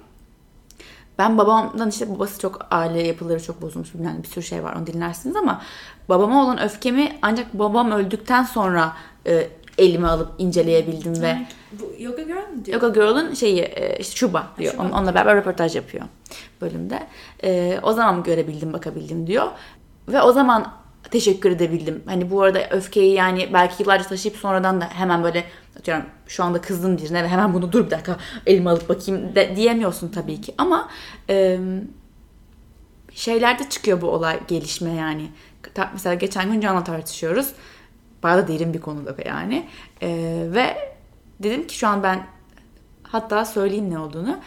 Ben babamdan işte babası çok aile yapıları çok bozulmuş bilmem bir sürü şey var onu dinlersiniz ama babama olan öfkemi ancak babam öldükten sonra elime alıp inceleyebildim evet. Ve bu Yoga Girl mi diyor? Yoga Girl'ın şeyi işte Şuba diyor. Şuba. Onunla beraber röportaj yapıyor bölümde. O zaman görebildim, bakabildim diyor. Ve o zaman teşekkür edebildim. Hani bu arada öfkeyi yani belki yıllarca taşıyıp sonradan da hemen böyle atıyorum şu anda kızdım birine ve hemen bunu dur bir dakika elime alıp bakayım de, diyemiyorsun tabii ki ama şeylerde çıkıyor bu olay gelişme yani. Mesela geçen gün Can'la tartışıyoruz. Bayağı da derin bir konuda yani. Ve dedim ki şu an ben hatta söyleyeyim ne olduğunu.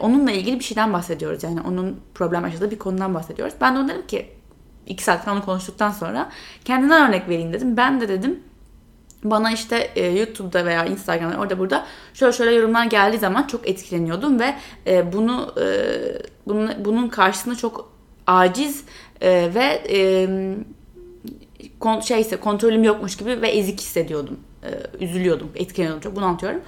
Onunla ilgili bir şeyden bahsediyoruz. Yani onun problem yaşadığı bir konudan bahsediyoruz. Ben de ona dedim ki 2 saat falan onu konuştuktan sonra kendinden örnek vereyim dedim. Ben de dedim bana işte YouTube'da veya Instagram'da orada burada şöyle yorumlar geldiği zaman çok etkileniyordum ve bunun karşısında çok aciz ve kontrolüm yokmuş gibi ve ezik hissediyordum. Üzülüyordum, etkileniyordum çok. Bunu anlatıyorum.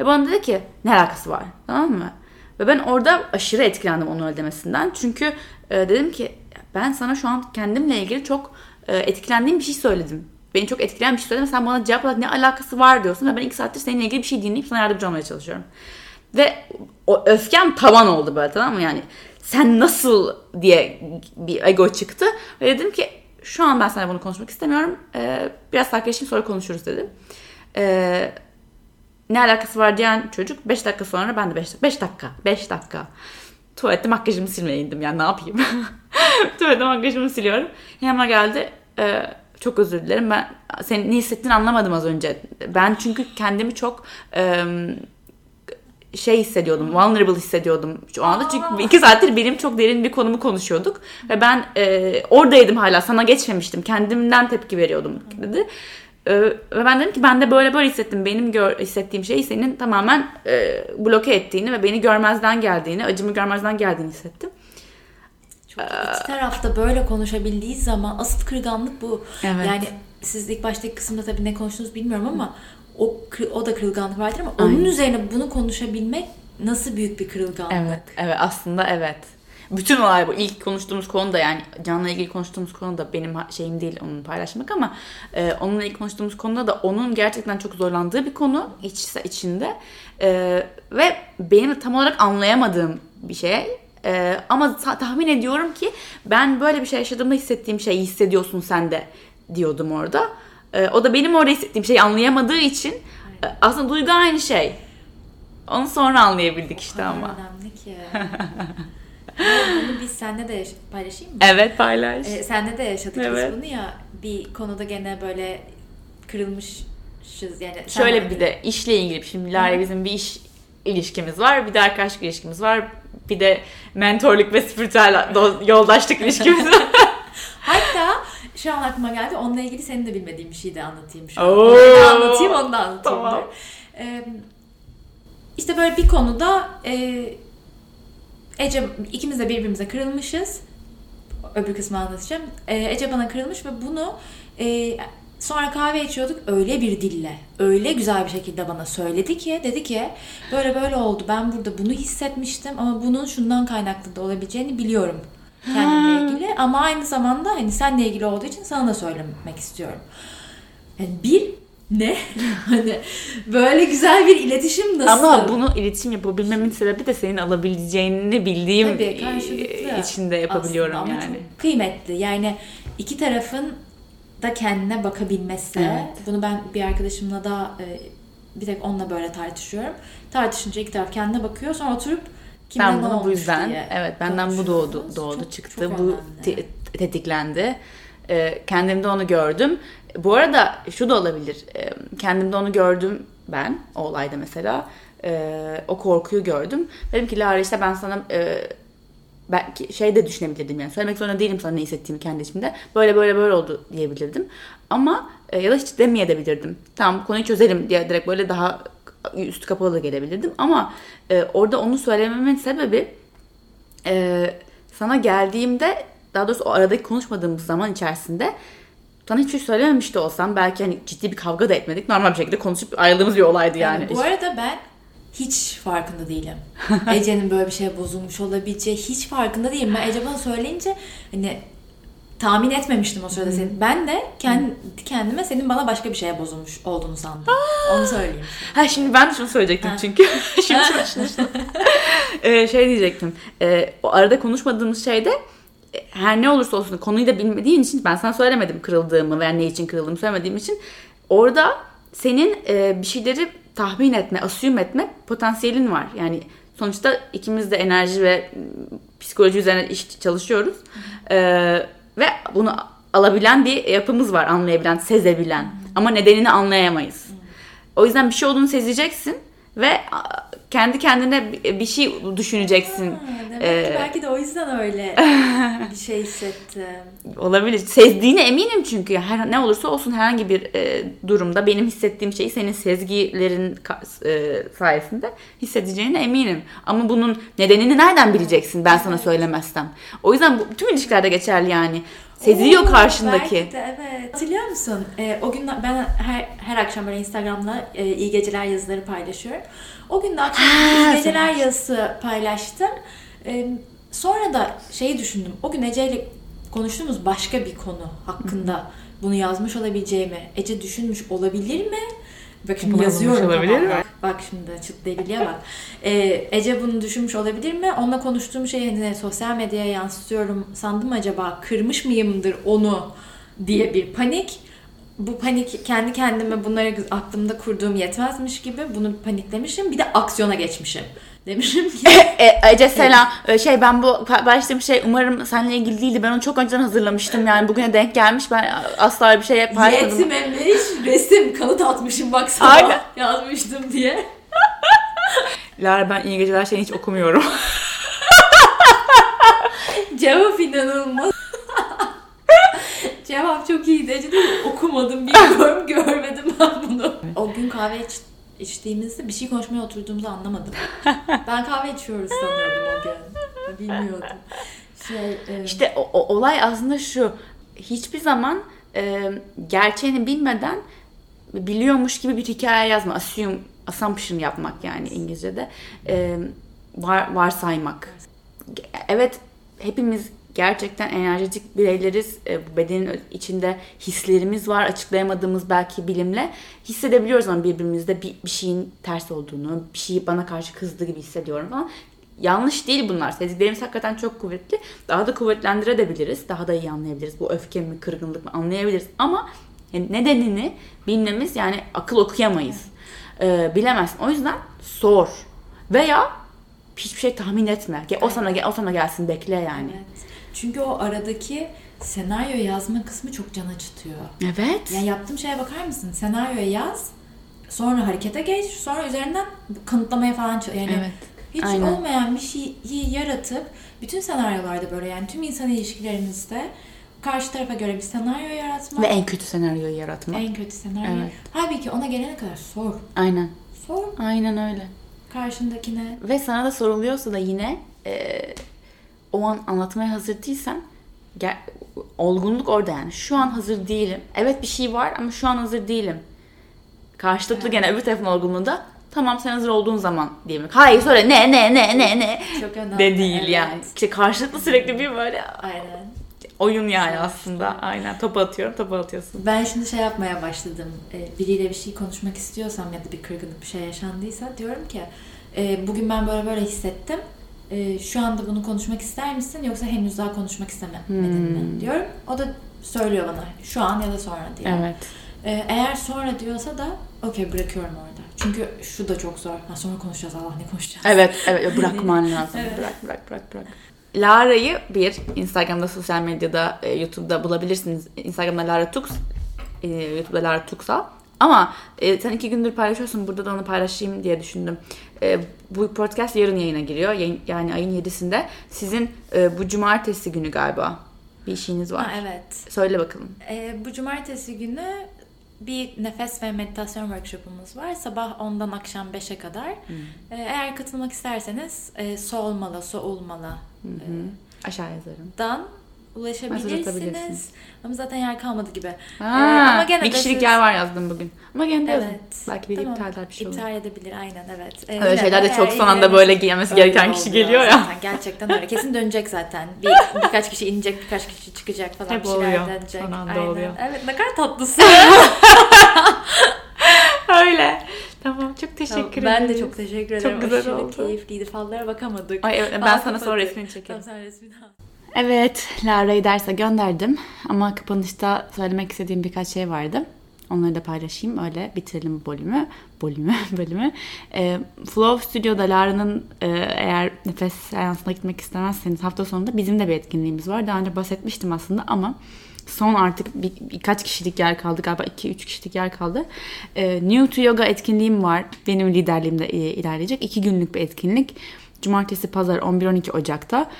Ve bana dedi ki ne alakası var? Tamam mı? Ve ben orada aşırı etkilendim onun öyle demesinden. Çünkü dedim ki ben sana şu an kendimle ilgili çok etkilendiğim bir şey söyledim. Beni çok etkileyen bir şey söyledim. Sen bana cevap olarak ne alakası var diyorsun. Ve ben 2 saattir seninle ilgili bir şey dinleyip sana yardımcı olmaya çalışıyorum. Ve o öfkem tavan oldu böyle tamam mı? Yani sen nasıl diye bir ego çıktı. Ve dedim ki şu an ben sana bunu konuşmak istemiyorum. Biraz sakinleşeyim sonra konuşuruz dedim. Ne alakası var diyen çocuk 5 dakika sonra ben de 5 dakika tuvalette makyajımı silmeye indim yani ne yapayım? Tuvalette makyajımı siliyorum. Hemen geldi. Çok özür dilerim. Ben senin ne hissettiğini anlamadım az önce. Ben çünkü kendimi çok hissediyordum. Vulnerable hissediyordum şu anda. Çünkü 2 saattir benim çok derin bir konumu konuşuyorduk. Ve ben oradaydım hala. Sana geçmemiştim. Kendimden tepki veriyordum dedi. Ve ben dedim ki ben de böyle hissettim. Benim hissettiğim şeyi senin tamamen bloke ettiğini ve beni görmezden geldiğini, acımı görmezden geldiğini hissettim. Çok iki tarafta böyle konuşabildiği zaman asıl kırılganlık bu. Evet. Yani siz ilk baştaki kısımda tabii ne konuştunuz bilmiyorum ama o da kırılganlık vardır ama aynen. Onun üzerine bunu konuşabilmek nasıl büyük bir kırılganlık. Evet aslında evet. Bütün olay bu. İlk konuştuğumuz konu da yani Can'la ilgili konuştuğumuz konu da benim şeyim değil onu paylaşmak ama onunla ilgili konuştuğumuz konuda da onun gerçekten çok zorlandığı bir konu içinde ve benim de tam olarak anlayamadığım bir şey. Ama tahmin ediyorum ki ben böyle bir şey yaşadığımda hissettiğim şeyi hissediyorsun sen de diyordum orada. O da benim orada hissettiğim şeyi anlayamadığı için aslında duygu aynı şey. Onu sonra anlayabildik işte ama. Önemli ki. Bunu biz seninle de paylaşayım mı? Evet paylaş. Seninle de yaşadık evet. Biz bunu ya bir konuda gene böyle kırılmışız yani. Şöyle bir de işle ilgili şimdi Lara bizim bir iş ilişkimiz var. Bir de arkadaşlık ilişkimiz var. Bir de mentorluk ve spiritüel yoldaşlık ilişkimiz var. Hatta şu an aklıma geldi. Onunla ilgili senin de bilmediğin bir şey de anlatayım şu an. Onu da anlatayım. Tamam. İşte böyle bir konuda Ece ikimiz de birbirimize kırılmışız. Öbür kısmı anlatacağım. Ece bana kırılmış ve bunu sonra kahve içiyorduk. Öyle bir dille, öyle güzel bir şekilde bana söyledi ki, dedi ki böyle oldu. Ben burada bunu hissetmiştim ama bunun şundan kaynaklı da olabileceğini biliyorum. Kendimle ilgili ama aynı zamanda hani seninle ilgili olduğu için sana da söylemek istiyorum. Yani hani böyle güzel bir iletişim nasıl? Ama bunu iletişim yapabilmemin sebebi de senin alabileceğini bildiğim içinde yapabiliyorum aslında, yani. Çok kıymetli. Yani iki tarafın da kendine bakabilmesi. Evet. Bunu ben bir arkadaşımla da bir tek onunla böyle tartışıyorum. Tartışınca iki taraf kendine bakıyor. Sonra oturup kimden ne olmuş diye. Evet benden bu doğdu çok, çıktı. Çok bu tetiklendi. Kendimde onu gördüm. Bu arada şu da olabilir. Kendimde onu gördüm ben. O olayda mesela. O korkuyu gördüm. Dedim ki Lara işte ben sana... belki şey de düşünebilirdim yani söylemek zorunda değilim sana ne hissettiğimi kendi içimde. Böyle oldu diyebilirdim. Ama ya da hiç demeyebilirdim. Tamam konuyu çözelim diye direkt böyle daha üstü kapalı da gelebilirdim. Ama orada onu söylememin sebebi sana geldiğimde daha doğrusu o aradaki konuşmadığımız zaman içerisinde sana hiçbir şey söylememiş de olsam belki hani ciddi bir kavga da etmedik. Normal bir şekilde konuşup ayrıldığımız bir olaydı yani. Bu arada ben hiç farkında değilim. Ece'nin böyle bir şeye bozulmuş olabileceği hiç farkında değilim. Ben Ece bana söyleyince hani tahmin etmemiştim o sırada seni. Ben de kendime senin bana başka bir şeye bozulmuş olduğunu sandım. Onu söyleyeyim. Ha şimdi ben de şunu söyleyecektim çünkü. Şey diyecektim. O arada konuşmadığımız şeyde her ne olursa olsun konuyu da bilmediğin için ben sana söylemedim kırıldığımı veya ne için kırıldığımı söylemediğim için orada senin bir şeyleri tahmin etme, assume etme potansiyelin var. Yani sonuçta ikimiz de enerji ve psikoloji üzerine iş çalışıyoruz. Ve bunu alabilen bir yapımız var. Anlayabilen, sezebilen. Ama nedenini anlayamayız. O yüzden bir şey olduğunu sezeceksin ve kendi kendine bir şey düşüneceksin. Belki de o yüzden öyle bir şey hissettim. Olabilir. Sezdiğine eminim çünkü. Her, ne olursa olsun herhangi bir durumda benim hissettiğim şeyi senin sezgilerin sayesinde hissedeceğine eminim. Ama bunun nedenini nereden bileceksin ben sana söylemezsem. O yüzden bu, tüm ilişkilerde geçerli yani. Seziyor karşındaki. Belki de evet. Hatırlıyor musun? O gün ben her akşam böyle Instagram'da iyi geceler yazıları paylaşıyorum. O gün de akşam iyi geceler yazısı paylaştım. Sonra da şeyi düşündüm. O gün Ece'yle konuştuğumuz başka bir konu hakkında bunu yazmış olabileceğimi. Ece düşünmüş olabilir mi? Bakın yazıyorum. Olabilir mi? Bak şimdi çıt deliliğe bak. Ece bunu düşünmüş olabilir mi? Onunla konuştuğum şeyi hani sosyal medyaya yansıtıyorum sandım acaba kırmış mıyımdır onu diye bir panik. Bu panik kendi kendime bunları aklımda kurduğum yetmezmiş gibi bunu paniklemişim. Bir de aksiyona geçmişim. Demişim ki Ece selam şey ben bu başladığım şey umarım seninle ilgili değildi. Ben onu çok önceden hazırlamıştım. Yani bugüne denk gelmiş. Ben asla bir şey yapmadım. Yetmemiş resim kanıt atmışım baksana. Aynen. Yazmıştım diye. Lara ben iyi geceler şeyini hiç okumuyorum. Cevap inanılmaz. Cevap çok iyiydi. Ece okumadım bilmiyorum görmedim ben bunu. O gün kahve içtiğimizde bir şey konuşmaya oturduğumuzu anlamadım. Ben kahve içiyoruz sanıyordum o gün. Bilmiyordum. İşte olay aslında şu. Hiçbir zaman gerçeğini bilmeden biliyormuş gibi bir hikaye yazma. Assumption yapmak yani İngilizce'de. Varsaymak. Evet hepimiz gerçekten enerjik bireyleriz. Bu bedenin içinde hislerimiz var. Açıklayamadığımız belki bilimle. Hissedebiliyoruz ama birbirimizde bir şeyin ters olduğunu, bir şey bana karşı kızdığı gibi hissediyorum falan. Yanlış değil bunlar. Sezgilerimiz hakikaten çok kuvvetli. Daha da kuvvetlendirebiliriz. Daha da iyi anlayabiliriz. Bu öfke mi, kırgınlık mı anlayabiliriz. Ama nedenini bilmemiz yani akıl okuyamayız. Bilemezsin. O yüzden sor. Veya hiçbir şey tahmin etme. O sana gelsin bekle yani. Evet. Çünkü o aradaki senaryo yazma kısmı çok can acıtıyor. Evet. Yani yaptığım şeye bakar mısın? Senaryoya yaz, sonra harekete geç, sonra üzerinden kanıtlamaya falan yani evet. Hiç aynen. Olmayan bir şeyi yaratıp bütün senaryolarda böyle yani tüm insan ilişkilerimizde karşı tarafa göre bir senaryo yaratmak. Ve en kötü senaryoyu yaratmak. En kötü senaryo. Evet. Halbuki ona gelene kadar sor. Aynen. Sor. Aynen öyle. Karşındakine. Ve sana da soruluyorsa da yine o an anlatmaya hazır değilsen olgunluk orada yani. Şu an hazır değilim. Evet bir şey var ama şu an hazır değilim. Karşılıklı evet. Gene öbür tarafın olgunluğunda tamam sen hazır olduğun zaman diyemek. Hayır sonra ne çok önemli. De değil evet. Yani. İşte karşılıklı sürekli bir böyle aynen. Oyun yani aslında. Aynen. Topu atıyorum, topu atıyorsun. Ben şimdi şey yapmaya başladım. Biriyle bir şey konuşmak istiyorsam ya da bir kırgınlık bir şey yaşandıysa diyorum ki bugün ben böyle hissettim. Şu anda bunu konuşmak ister misin yoksa henüz daha konuşmak istemedin mi diyorum. O da söylüyor bana şu an ya da sonra diye. Evet. Eğer sonra diyorsa da okey bırakıyorum orada. Çünkü şu da çok zor. Ha, sonra konuşacağız Allah ne konuşacağız. Evet bırakman lazım. Evet. Bırak. Lara'yı bir Instagram'da, sosyal medyada, YouTube'da bulabilirsiniz. Instagram'da Lara Tuks, YouTube'da Lara Tuksal. Ama sen 2 gündür paylaşıyorsun. Burada da onu paylaşayım diye düşündüm. Bu podcast yarın yayına giriyor. Yani ayın 7'sinde. Sizin bu cumartesi günü galiba bir işiniz var. Ha, evet. Söyle bakalım. Bu cumartesi günü bir nefes ve meditasyon workshop'umuz var. Sabah 10'dan akşam 5'e kadar. Eğer katılmak isterseniz Solmala, Soulmala aşağı yazarım. Dan ulaşabilirsiniz. Ama zaten yer kalmadı gibi. Ama gene bir kişilik yer var yazdım bugün. Ama gene de belki bir iptal bir şey olur. İptal edebilir aynen evet. Öyle şeyler de çok son anda böyle giyemesi gereken kişi geliyor ya. Zaten. Gerçekten öyle. Kesin dönecek zaten. Birkaç kişi inecek, birkaç kişi çıkacak falan. Hep bir şeyler dönecek. Son anda oluyor. Evet ne kadar tatlısın. Öyle. Tamam. Çok teşekkür ederim. Ben de çok teşekkür ederim. Çok güzel oldu. Keyifliydi. Fallara bakamadık. Ay, evet, ben sana sonra resmini çekerim. Sen resmini al. Evet. Lara'yı derse gönderdim. Ama kapanışta söylemek istediğim birkaç şey vardı. Onları da paylaşayım. Öyle bitirelim bu bölümü. Bölümü. Flow Studio'da Lara'nın eğer nefes seansına gitmek istemezseniz hafta sonunda bizim de bir etkinliğimiz var. Daha önce bahsetmiştim aslında ama son artık birkaç kişilik yer kaldı galiba 2-3 kişilik yer kaldı. New to yoga etkinliğim var. Benim liderliğimde ilerleyecek. 2 günlük bir etkinlik. Cumartesi pazar 11-12 Ocak'ta.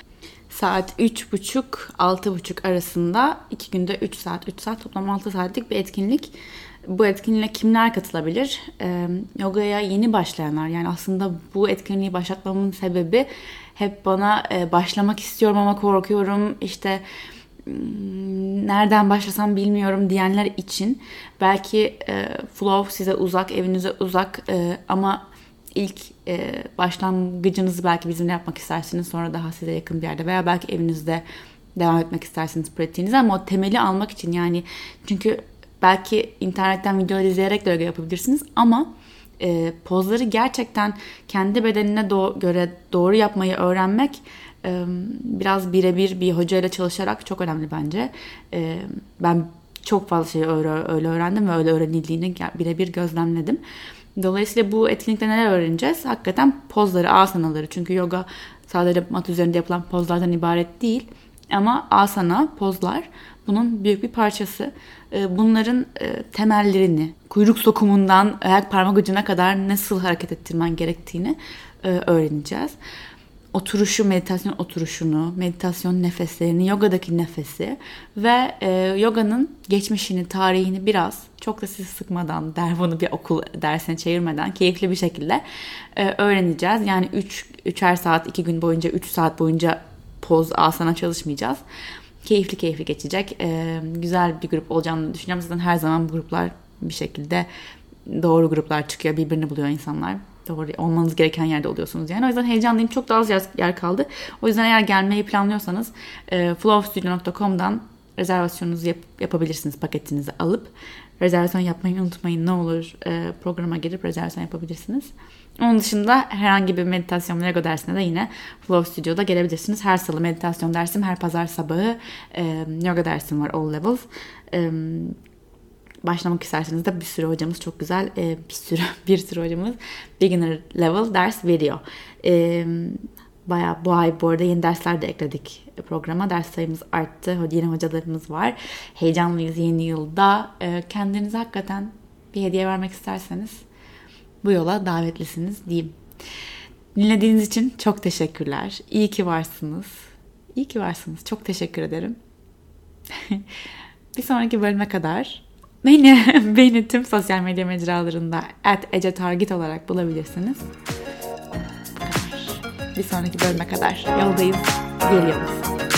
Saat 3.30-6.30 arasında 2 günde 3 saat toplam 6 saatlik bir etkinlik. Bu etkinliğe kimler katılabilir? Yogaya yeni başlayanlar. Yani aslında bu etkinliği başlatmamın sebebi hep bana başlamak istiyorum ama korkuyorum. İşte nereden başlasam bilmiyorum diyenler için belki flow size uzak, evinize uzak ama ilk başlangıcınızı belki bizimle yapmak istersiniz. Sonra daha size yakın bir yerde veya belki evinizde devam etmek istersiniz pratiğinizi ama o temeli almak için yani çünkü belki internetten videoları izleyerek de yoga yapabilirsiniz ama pozları gerçekten kendi bedenine göre doğru yapmayı öğrenmek biraz birebir bir hocayla çalışarak çok önemli bence. Ben çok fazla şeyi öyle öğrendim ve öyle öğrenildiğini birebir gözlemledim. Dolayısıyla bu etkinlikte neler öğreneceğiz? Hakikaten pozları, asanaları. Çünkü yoga sadece mat üzerinde yapılan pozlardan ibaret değil. Ama asana, pozlar bunun büyük bir parçası. Bunların temellerini, kuyruk sokumundan ayak parmak ucuna kadar nasıl hareket ettirmen gerektiğini öğreneceğiz. Oturuşu, meditasyon oturuşunu, meditasyon nefeslerini, yogadaki nefesi ve yoganın geçmişini, tarihini biraz çok da sizi sıkmadan, bunu bir okul dersine çevirmeden keyifli bir şekilde öğreneceğiz. Yani 3'er saat, 2 gün boyunca, 3 saat boyunca poz, asana çalışmayacağız. Keyifli geçecek. Güzel bir grup olacağını düşünüyorum. Zaten her zaman bu gruplar bir şekilde doğru gruplar çıkıyor. Birbirini buluyor insanlar. Doğru olmanız gereken yerde oluyorsunuz yani. O yüzden heyecanlıyım. Çok daha az yer kaldı. O yüzden eğer gelmeyi planlıyorsanız flowstudio.com'dan rezervasyonunuzu yapabilirsiniz. Paketinizi alıp rezervasyon yapmayı unutmayın. Ne olur programa girip rezervasyon yapabilirsiniz. Onun dışında herhangi bir meditasyon yoga dersine de yine Flow Studio'da gelebilirsiniz. Her salı meditasyon dersim, her pazar sabahı yoga dersim var All Levels. Başlamak isterseniz de bir sürü hocamız çok güzel, bir sürü hocamız beginner level ders veriyor. Bayağı bu ay bu arada yeni dersler de ekledik programa. Ders sayımız arttı, yeni hocalarımız var. Heyecanlıyız yeni yılda. Kendinize hakikaten bir hediye vermek isterseniz bu yola davetlisiniz diyeyim. Dinlediğiniz için çok teşekkürler. İyi ki varsınız. İyi ki varsınız. Çok teşekkür ederim. Bir sonraki bölüme kadar beni tüm sosyal medya mecralarında @ecetargit olarak bulabilirsiniz. Bir sonraki bölüme kadar yoldayız, geliyoruz.